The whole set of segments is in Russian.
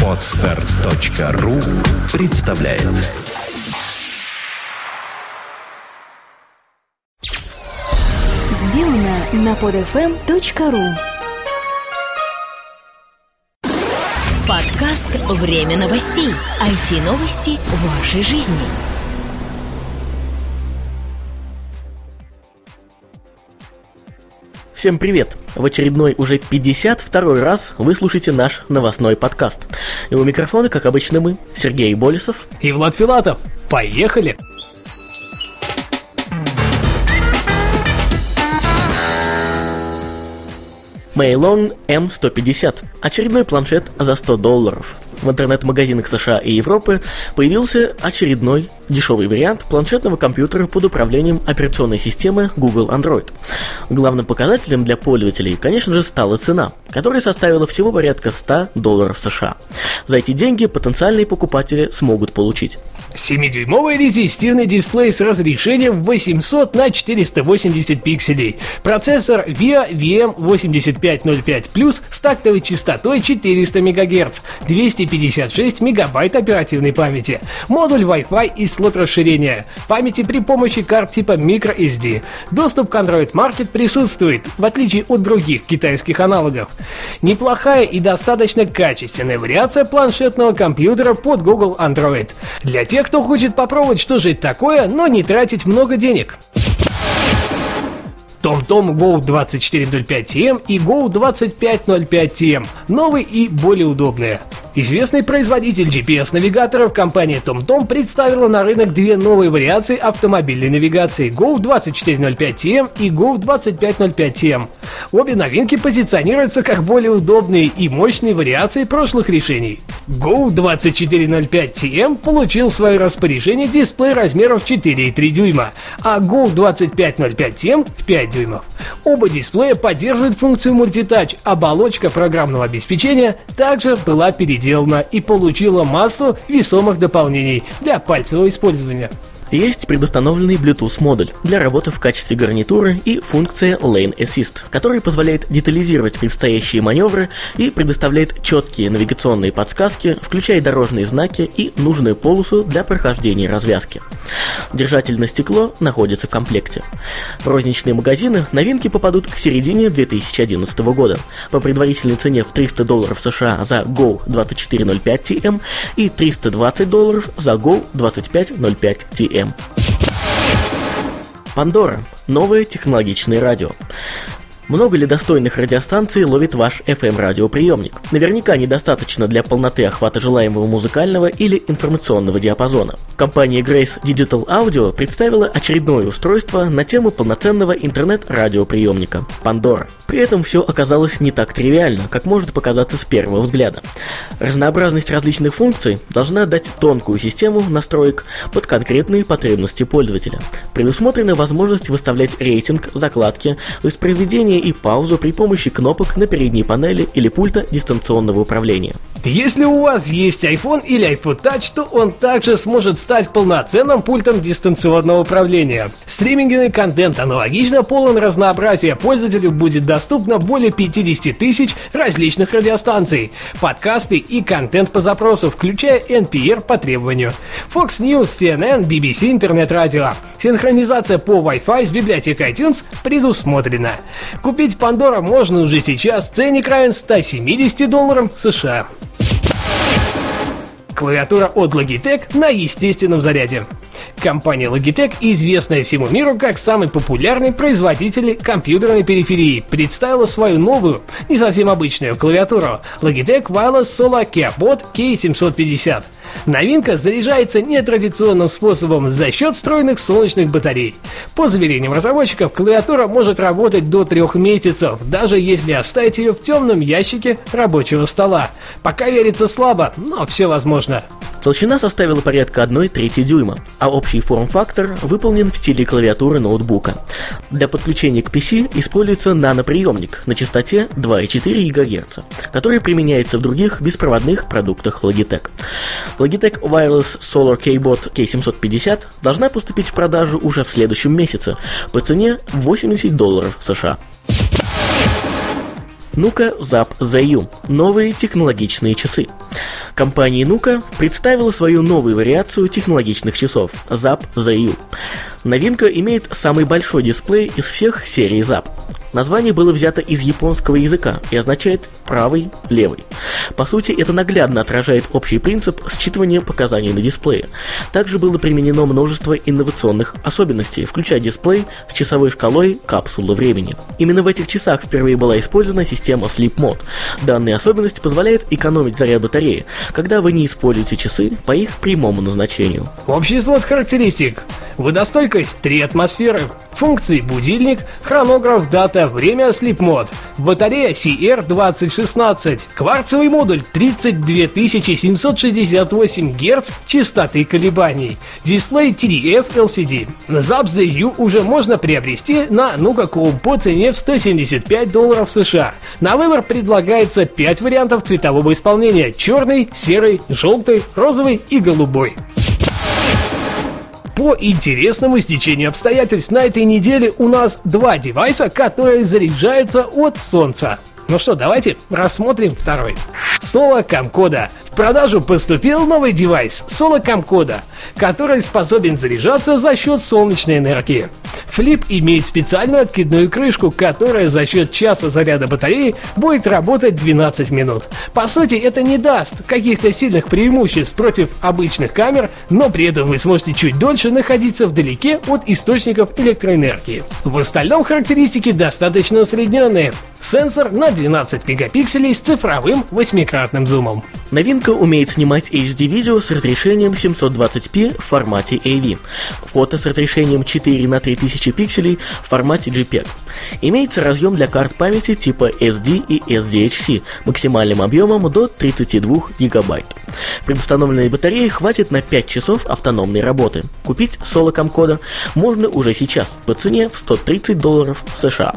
Podstart.ru представляет. Сделано на podfm.ru. Подкаст «Время новостей». IT-новости вашей жизни. Всем привет! В очередной уже 52-й раз вы слушаете наш новостной подкаст. И у микрофона, как обычно, мы, Сергей Болесов и Влад Филатов. Поехали! Maylong M-150. Очередной планшет за $100. В интернет-магазинах США и Европы появился очередной дешевый вариант планшетного компьютера под управлением операционной системы Google Android. Главным показателем для пользователей, конечно же, стала цена, которая составила всего порядка $100 США. За эти деньги потенциальные покупатели смогут получить 7-дюймовый резистивный дисплей с разрешением 800 на 480 пикселей, процессор VIA VM8505+, с тактовой частотой 400 МГц, 256 МБ оперативной памяти, модуль Wi-Fi и слот расширения памяти при помощи карт типа microSD. Доступ к Android Market присутствует, в отличие от других китайских аналогов. Неплохая и достаточно качественная вариация планшетного компьютера под Google Android. Для тех, кто хочет попробовать, что же это такое, но не тратить много денег. TomTom Go 2405 TM и Go 2505 TM – новые и более удобные. Известный производитель GPS-навигаторов компания TomTom представила на рынок две новые вариации автомобильной навигации – Go 2405 TM и Go 2505 TM. Обе новинки позиционируются как более удобные и мощные вариации прошлых решений. Go 2405 TM получил в свое распоряжение дисплей размером в 4,3 дюйма, а Go 2505 TM в 5 дюймов. Оба дисплея поддерживают функцию мультитач, оболочка программного обеспечения также была переделана и получила массу весомых дополнений для пальцевого использования. Есть предустановленный Bluetooth-модуль для работы в качестве гарнитуры и функция Lane Assist, которая позволяет детализировать предстоящие маневры и предоставляет четкие навигационные подсказки, включая дорожные знаки и нужную полосу для прохождения развязки. Держатель на стекло находится в комплекте. В розничные магазины новинки попадут к середине 2011 года. По предварительной цене в $300 США за Go 2405 TM и $320 за Go 2505 TM. Pandora – новое технологичное радио. Много ли достойных радиостанций ловит ваш FM-радиоприемник? Наверняка недостаточно для полноты охвата желаемого музыкального или информационного диапазона. Компания Grace Digital Audio представила очередное устройство на тему полноценного интернет-радиоприемника – Pandora. При этом все оказалось не так тривиально, как может показаться с первого взгляда. Разнообразность различных функций должна дать тонкую систему настроек под конкретные потребности пользователя. Предусмотрена возможность выставлять рейтинг, закладки, воспроизведение и паузу при помощи кнопок на передней панели или пульта дистанционного управления. Если у вас есть iPhone или iPod Touch, то он также сможет стать полноценным пультом дистанционного управления. Стриминговый контент аналогично полон разнообразия. Пользователю будет доступно более 50 000 различных радиостанций, подкасты и контент по запросу, включая NPR по требованию, Fox News, CNN, BBC, интернет-радио. Синхронизация по Wi-Fi с библиотекой iTunes предусмотрена. Купить Pandora можно уже сейчас, ценник равен $170 США. Клавиатура от Logitech на естественном заряде. Компания Logitech, известная всему миру как самый популярный производитель компьютерной периферии, представила свою новую, не совсем обычную клавиатуру Logitech Wireless Solar Keyboard K750. Новинка заряжается нетрадиционным способом за счет встроенных солнечных батарей. По заверениям разработчиков, клавиатура может работать до 3 месяцев, даже если оставить ее в темном ящике рабочего стола. Пока верится слабо, но все возможно. Толщина составила порядка 1,3 дюйма, а общий форм-фактор выполнен в стиле клавиатуры ноутбука. Для подключения к PC используется наноприемник на частоте 2,4 ГГц, который применяется в других беспроводных продуктах Logitech. Logitech Wireless Solar Keyboard K750 должна поступить в продажу уже в следующем месяце по цене $80 США. Nooka Zub Zayu – новые технологичные часы. Компания Nooka представила свою новую вариацию технологичных часов – Zub Zayu. Новинка имеет самый большой дисплей из всех серий Zub. Название было взято из японского языка и означает «правый», «левый». По сути, это наглядно отражает общий принцип считывания показаний на дисплее. Также было применено множество инновационных особенностей, включая дисплей с часовой шкалой капсулы времени. Именно в этих часах впервые была использована система Sleep Mode. Данная особенность позволяет экономить заряд батареи, когда вы не используете часы по их прямому назначению. Общий свод характеристик. Водостойкость 3 атмосферы, функции будильник, хронограф, дата, время, Sleep Mode, батарея CR-2016, кварцевый модуль 32768 Гц частоты колебаний, дисплей TFT LCD. Zub Zayu уже можно приобрести на Nooka.com по цене в $175 США. На выбор предлагается 5 вариантов цветового исполнения: черный, серый, желтый, розовый и голубой. По интересному стечению обстоятельств на этой неделе у нас 2 девайса, которые заряжаются от солнца. Ну что, давайте рассмотрим второй. Solar Camcorder. В продажу поступил новый девайс Solar Camcorder, который способен заряжаться за счет солнечной энергии. Flip имеет специальную откидную крышку, которая за счет часа заряда батареи будет работать 12 минут. По сути, это не даст каких-то сильных преимуществ против обычных камер, но при этом вы сможете чуть дольше находиться вдалеке от источников электроэнергии. В остальном характеристики достаточно усредненные. Сенсор на 12 мегапикселей с цифровым 8-кратным зумом. Новинка умеет снимать HD-видео с разрешением 720p в формате AV, фото с разрешением 4х3000 пикселей в формате JPEG. Имеется разъем для карт памяти типа SD и SDHC максимальным объемом до 32 гигабайт. Предустановленной батареи хватит на 5 часов автономной работы. Купить Solar Camcorder можно уже сейчас по цене в $130 США.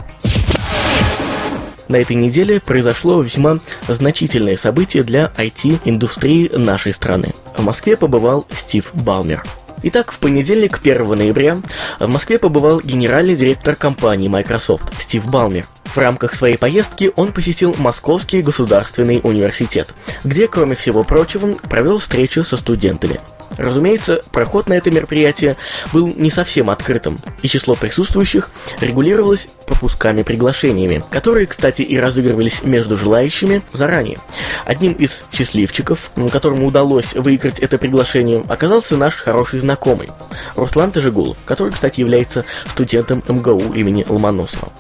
На этой неделе произошло весьма значительное событие для IT-индустрии нашей страны. В Москве побывал Стив Балмер. Итак, в понедельник, 1 ноября, в Москве побывал генеральный директор компании Microsoft Стив Балмер. В рамках своей поездки он посетил Московский государственный университет, где, кроме всего прочего, провел встречу со студентами. Разумеется, проход на это мероприятие был не совсем открытым, и число присутствующих регулировалось пропусками-приглашениями, которые, кстати, и разыгрывались между желающими заранее. Одним из счастливчиков, которому удалось выиграть это приглашение, оказался наш хороший знакомый Руслан Тажигулов, который, кстати, является студентом МГУ имени Ломоносова.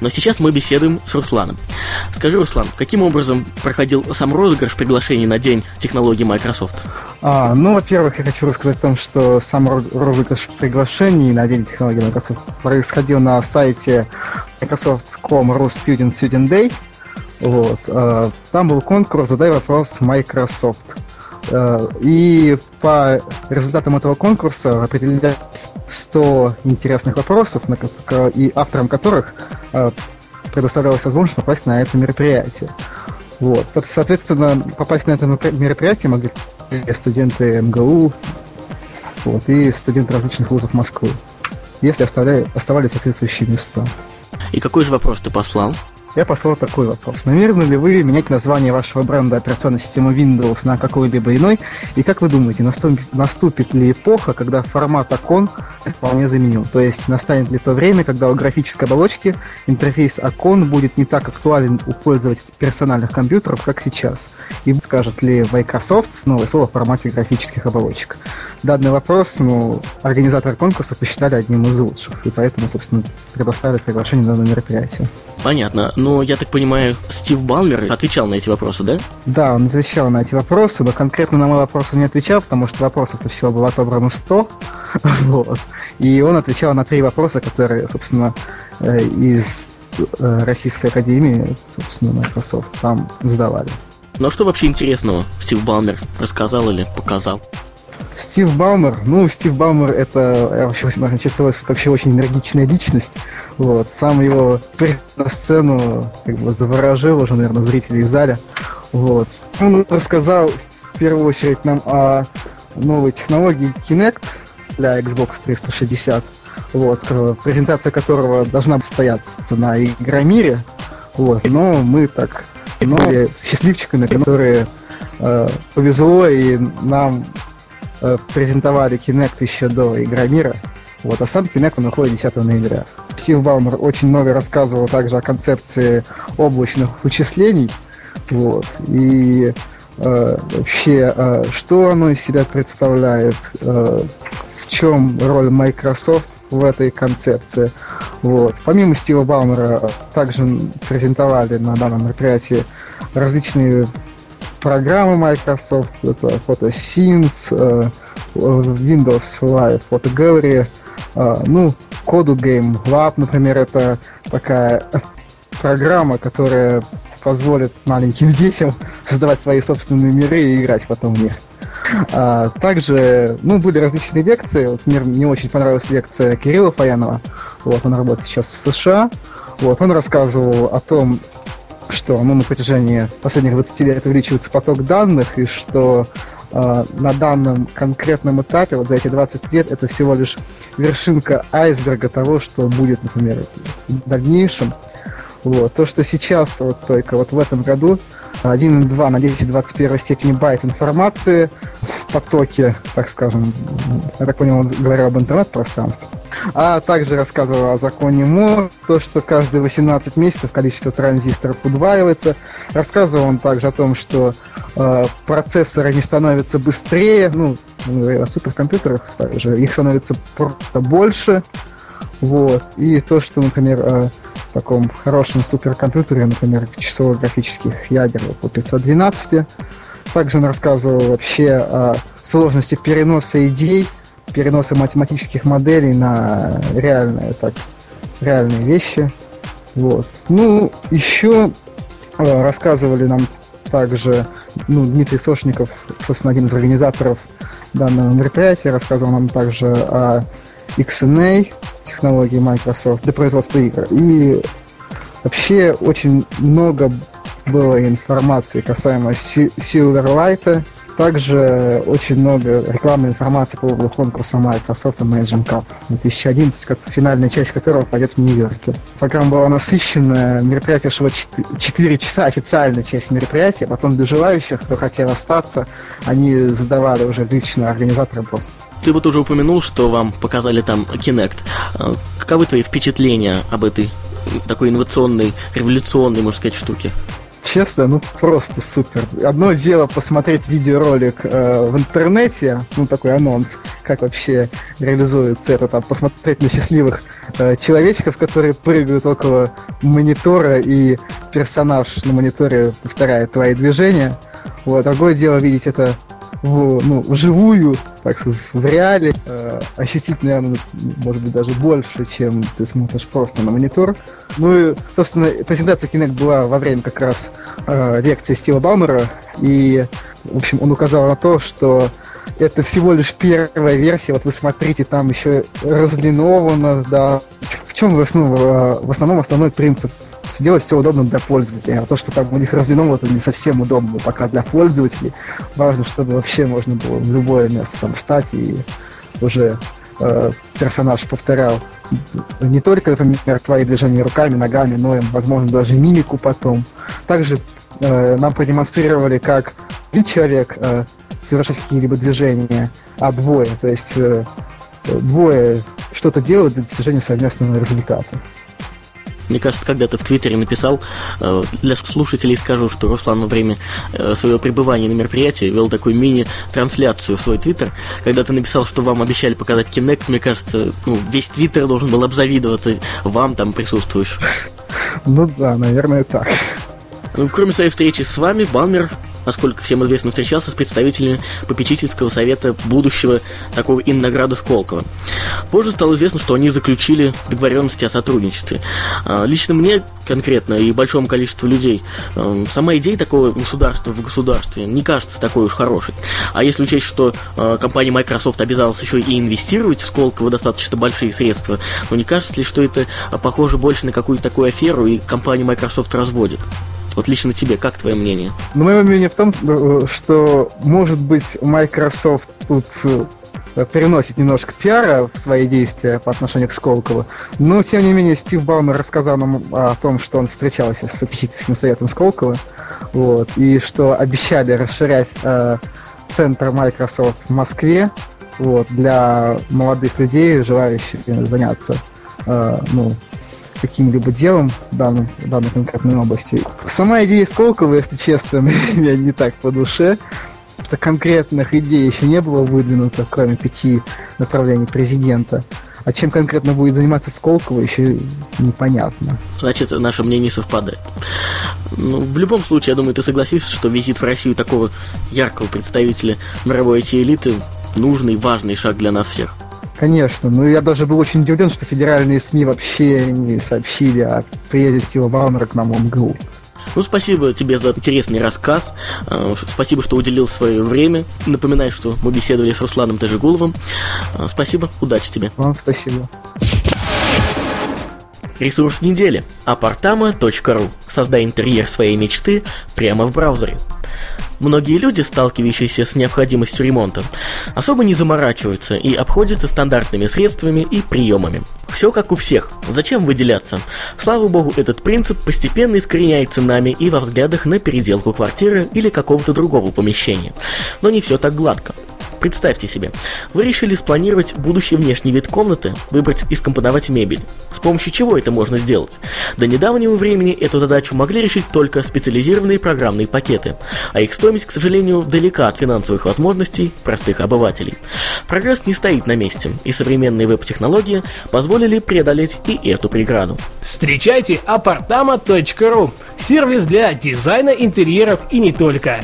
Но сейчас мы беседуем с Русланом. Скажи, Руслан, каким образом проходил сам розыгрыш приглашений на День технологий Microsoft? Во-первых, я хочу рассказать о том, что сам розыгрыш приглашений на День технологий Microsoft происходил на сайте Microsoft.com.ru Student Day. Там был конкурс «Задай вопрос Microsoft». И по результатам этого конкурса определяли 100 интересных вопросов, и авторам которых предоставлялась возможность попасть на это мероприятие. Соответственно, попасть на это мероприятие могли студенты МГУ и студенты различных вузов Москвы, если оставались соответствующие места. И какой же вопрос ты послал? Я послал такой вопрос. Намерены ли вы менять название вашего бренда операционной системы Windows на какой-либо иной? И как вы думаете, наступит ли эпоха, когда формат окон вполне заменил? То есть настанет ли то время, когда у графической оболочки интерфейс окон будет не так актуален у пользователей персональных компьютеров, как сейчас? И скажет ли Microsoft новое слово в формате графических оболочек? Данный вопрос организаторы конкурса посчитали одним из лучших, и поэтому, собственно, предоставили приглашение на данное мероприятие. Понятно. Но, я так понимаю, Стив Балмер отвечал на эти вопросы, да? Да, он отвечал на эти вопросы, но конкретно на мои вопросы он не отвечал, потому что вопросов-то всего было отобрано 100. И он отвечал на 3 вопроса, которые, собственно, из Российской Академии, собственно, Microsoft там задавали. Ну а что вообще интересного Стив Балмер рассказал или показал? Стив Балмер, это вообще очень энергичная личность. Сам его на сцену заворожил уже, наверное, зрителей в зале. Он рассказал в первую очередь нам о новой технологии Kinect для Xbox 360, презентация которого должна состояться на Игромире. Вот, но мы так, но счастливчиками, которые повезло, и нам презентовали Kinect еще до Игромира. Вот, а сам Kinect он выходит 10 ноября. Стив Балмер очень много рассказывал также о концепции облачных вычислений. Вот, и вообще, что оно из себя представляет, в чем роль Microsoft в этой концепции. Вот. Помимо Стива Балмера также презентовали на данном мероприятии различные программы Microsoft. Это PhotoSynth, Windows Live Photo Gallery, ну, Kodu Game Lab, например, это такая программа, которая позволит маленьким детям создавать свои собственные миры и играть потом в них. Также, ну, были различные лекции. Вот мне очень понравилась лекция Кирилла Фаянова. Вот, он работает сейчас в США. Вот, он рассказывал о том, что, ну, на протяжении последних 20 лет увеличивается поток данных, и что на данном конкретном этапе, вот за эти 20 лет, это всего лишь вершинка айсберга того, что будет, например, в дальнейшем. Вот. То, что сейчас, вот только вот в этом году, 1,2 на 10-21 степени байт информации в потоке, так скажем, я так понял, он говорил об интернет-пространстве, а также рассказывал о законе Мо, то, что каждые 18 месяцев количество транзисторов удваивается. Рассказывал он также о том, что процессоры не становятся быстрее, ну, о суперкомпьютерах также, их становится просто больше. Вот. И то, что, например, в таком хорошем суперкомпьютере, например, число графических ядер около 512. Также он рассказывал вообще о сложности переноса идей, переноса математических моделей на реальные вещи. Вот. Ну, еще рассказывали нам также, ну, Дмитрий Сошников, собственно, один из организаторов данного мероприятия, рассказывал нам также о XNA, технологии Microsoft для производства игр. И вообще очень много было информации касаемо Silverlight. Также очень много рекламной информации по поводу конкурса Microsoft Imagine Cup 2011, финальная часть которого пойдет в Нью-Йорке. Программа была насыщенная, мероприятие шло 4 часа, официальная часть мероприятия, потом для желающих, кто хотел остаться, они задавали уже лично организаторам вопрос. Ты вот уже упомянул, что вам показали там Kinect. Каковы твои впечатления об этой такой инновационной, революционной, можно сказать, штуке? Честно, ну просто супер. Одно дело посмотреть видеоролик в интернете, ну такой анонс, как вообще реализуется это, там, посмотреть на счастливых человечков, которые прыгают около монитора, и персонаж на мониторе повторяет твои движения. Вот. Другое дело видеть это вживую, так сказать, в реале, ощутить, наверное, может быть, даже больше, чем ты смотришь просто на монитор. Ну и, собственно, презентация Kinect была во время как раз лекции Стива Балмера, и, в общем, он указал на то, что это всего лишь первая версия, вот вы смотрите, там еще разлиновано, да. В чем, в основном, основной принцип? Сделать все удобно для пользователей. А то, что там у них разлиновано, это не совсем удобно пока для пользователей. Важно, чтобы вообще можно было в любое место там встать, и уже персонаж повторял не только, например, твои движения руками, ногами, но и, возможно, даже мимику потом. Также нам продемонстрировали, как человек совершать какие-либо движения, а двое, то есть двое что-то делают для достижения совместного результата. Мне кажется, когда-то в Твиттере написал, для слушателей скажу, что Руслан во время своего пребывания на мероприятии вел такую мини-трансляцию в свой Твиттер. Когда ты написал, что вам обещали показать Kinect, мне кажется, весь Твиттер должен был обзавидоваться, вам там присутствуешь. Ну да, наверное, так. Кроме своей встречи с вами, Балмер, насколько всем известно, встречался с представителями попечительского совета будущего такого Иннограда Сколково. Позже стало известно, что они заключили договоренности о сотрудничестве. Лично мне конкретно и большому количеству людей сама идея такого государства в государстве не кажется такой уж хорошей. А если учесть, что компания Microsoft обязалась еще и инвестировать в Сколково достаточно большие средства, но не кажется ли, что это похоже больше на какую-то такую аферу, и компания Microsoft разводит? Вот лично тебе, как твое мнение? Ну, мое мнение в том, что, может быть, Microsoft тут переносит немножко пиара в свои действия по отношению к Сколково. Но, тем не менее, Стив Балмер рассказал нам о том, что он встречался с попечительским советом Сколково, вот, и что обещали расширять центр Microsoft в Москве, вот, для молодых людей, желающих заняться каким-либо делом в данной конкретной области. Сама идея Сколково, если честно, мне не так по душе. Конкретных идей еще не было выдвинуто, кроме 5 направлений президента. А чем конкретно будет заниматься Сколково, еще непонятно. Значит, наше мнение совпадает. Ну, в любом случае, я думаю, ты согласишься, что визит в Россию такого яркого представителя мировой IT-элиты – нужный, важный шаг для нас всех. Конечно, но я даже был очень удивлен, что федеральные СМИ вообще не сообщили о приезде Стива Балмера к нам в МГУ. Ну, спасибо тебе за интересный рассказ. Спасибо, что уделил свое время. Напоминаю, что мы беседовали с Русланом Тажигуловым. Спасибо, удачи тебе. Вам спасибо. Ресурс недели. Апартама.ру. Создай интерьер своей мечты прямо в браузере. Многие люди, сталкивающиеся с необходимостью ремонта, особо не заморачиваются и обходятся стандартными средствами и приемами. Все как у всех. Зачем выделяться? Слава богу, этот принцип постепенно искореняется нами и во взглядах на переделку квартиры или какого-то другого помещения. Но не все так гладко. Представьте себе, вы решили спланировать будущий внешний вид комнаты, выбрать и скомпоновать мебель. С помощью чего это можно сделать? До недавнего времени эту задачу могли решить только специализированные программные пакеты, а их стоимость, к сожалению, далека от финансовых возможностей простых обывателей. Прогресс не стоит на месте, и современные веб-технологии позволили преодолеть и эту преграду. Встречайте Апартама.ру, сервис для дизайна интерьеров и не только.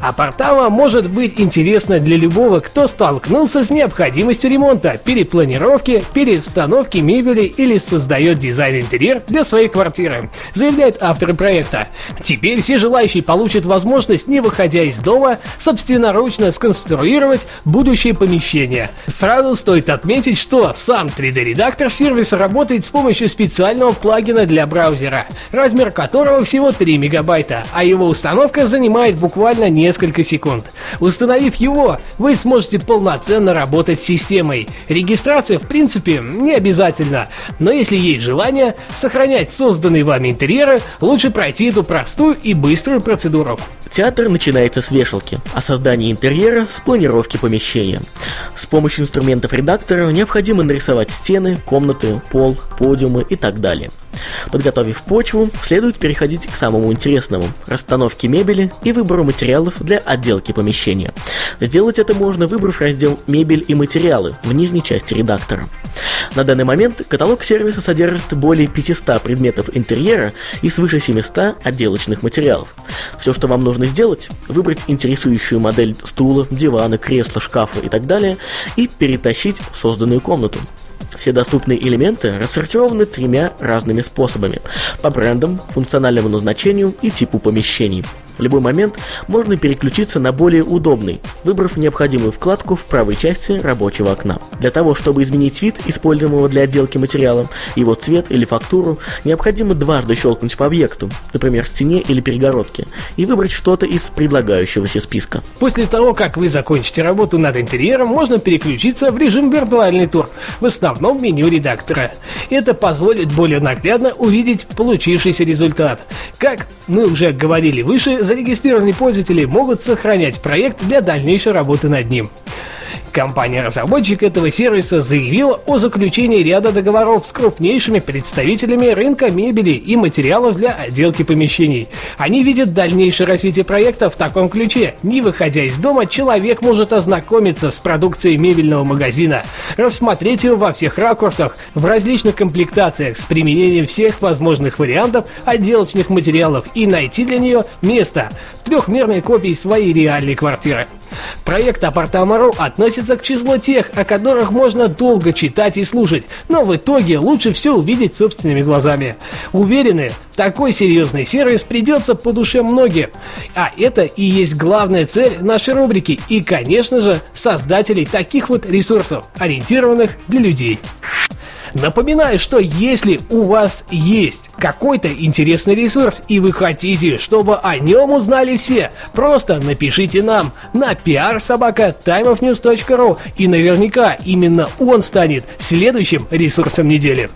Апартама может быть интересна для любого, кто столкнулся с необходимостью ремонта, перепланировки, переустановки мебели или создает дизайн-интерьер для своей квартиры, заявляет автор проекта. Теперь все желающие получат возможность, не выходя из дома, собственноручно сконструировать будущее помещение. Сразу стоит отметить, что сам 3D-редактор сервиса работает с помощью специального плагина для браузера, размер которого всего 3 мегабайта, а его установка занимает буквально несколько секунд. Установив его, вы сможете полноценно работать с системой. Регистрация, в принципе, не обязательна, но если есть желание сохранять созданные вами интерьеры, лучше пройти эту простую и быструю процедуру. Театр начинается с вешалки, а создание интерьера с планировки помещения. С помощью инструментов редактора необходимо нарисовать стены, комнаты, пол, подиумы и так далее. Подготовив почву, следует переходить к самому интересному – расстановке мебели и выбору материалов для отделки помещения. Сделать это можно, выбрав раздел «Мебель и материалы» в нижней части редактора. На данный момент каталог сервиса содержит более 500 предметов интерьера и свыше 700 отделочных материалов. Все, что вам нужно сделать – выбрать интересующую модель стула, дивана, кресла, шкафа и так далее и перетащить в созданную комнату. Все доступные элементы рассортированы 3 разными способами – по брендам, функциональному назначению и типу помещений. В любой момент можно переключиться на более удобный, выбрав необходимую вкладку в правой части рабочего окна. Для того, чтобы изменить вид, используемого для отделки материала, его цвет или фактуру, необходимо дважды щелкнуть по объекту, например, стене или перегородке, и выбрать что-то из предлагающегося списка. После того, как вы закончите работу над интерьером, можно переключиться в режим «Виртуальный тур», в основном меню редактора. Это позволит более наглядно увидеть получившийся результат. Как мы уже говорили выше, зарегистрированные пользователи могут сохранять проект для дальнейшей работы над ним. Компания-разработчик этого сервиса заявила о заключении ряда договоров с крупнейшими представителями рынка мебели и материалов для отделки помещений. Они видят дальнейшее развитие проекта в таком ключе. Не выходя из дома, человек может ознакомиться с продукцией мебельного магазина, рассмотреть ее во всех ракурсах, в различных комплектациях с применением всех возможных вариантов отделочных материалов и найти для нее место в трехмерной копии своей реальной квартиры. Проект Апартама.ру относится к числу тех, о которых можно долго читать и слушать, но в итоге лучше все увидеть собственными глазами. Уверены, такой серьезный сервис придется по душе многим. А это и есть главная цель нашей рубрики и, конечно же, создателей таких вот ресурсов, ориентированных для людей. Напоминаю, что если у вас есть какой-то интересный ресурс и вы хотите, чтобы о нем узнали все, просто напишите нам на pr@timeofnews.ru, и наверняка именно он станет следующим ресурсом недели.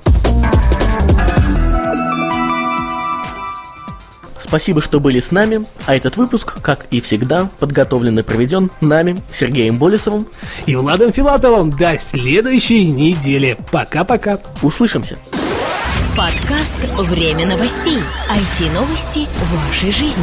Спасибо, что были с нами, а этот выпуск, как и всегда, подготовлен и проведен нами, Сергеем Болесовым и Владом Филатовым. До следующей недели. Пока-пока. Услышимся. Подкаст «Время новостей». IT-новости вашей жизни.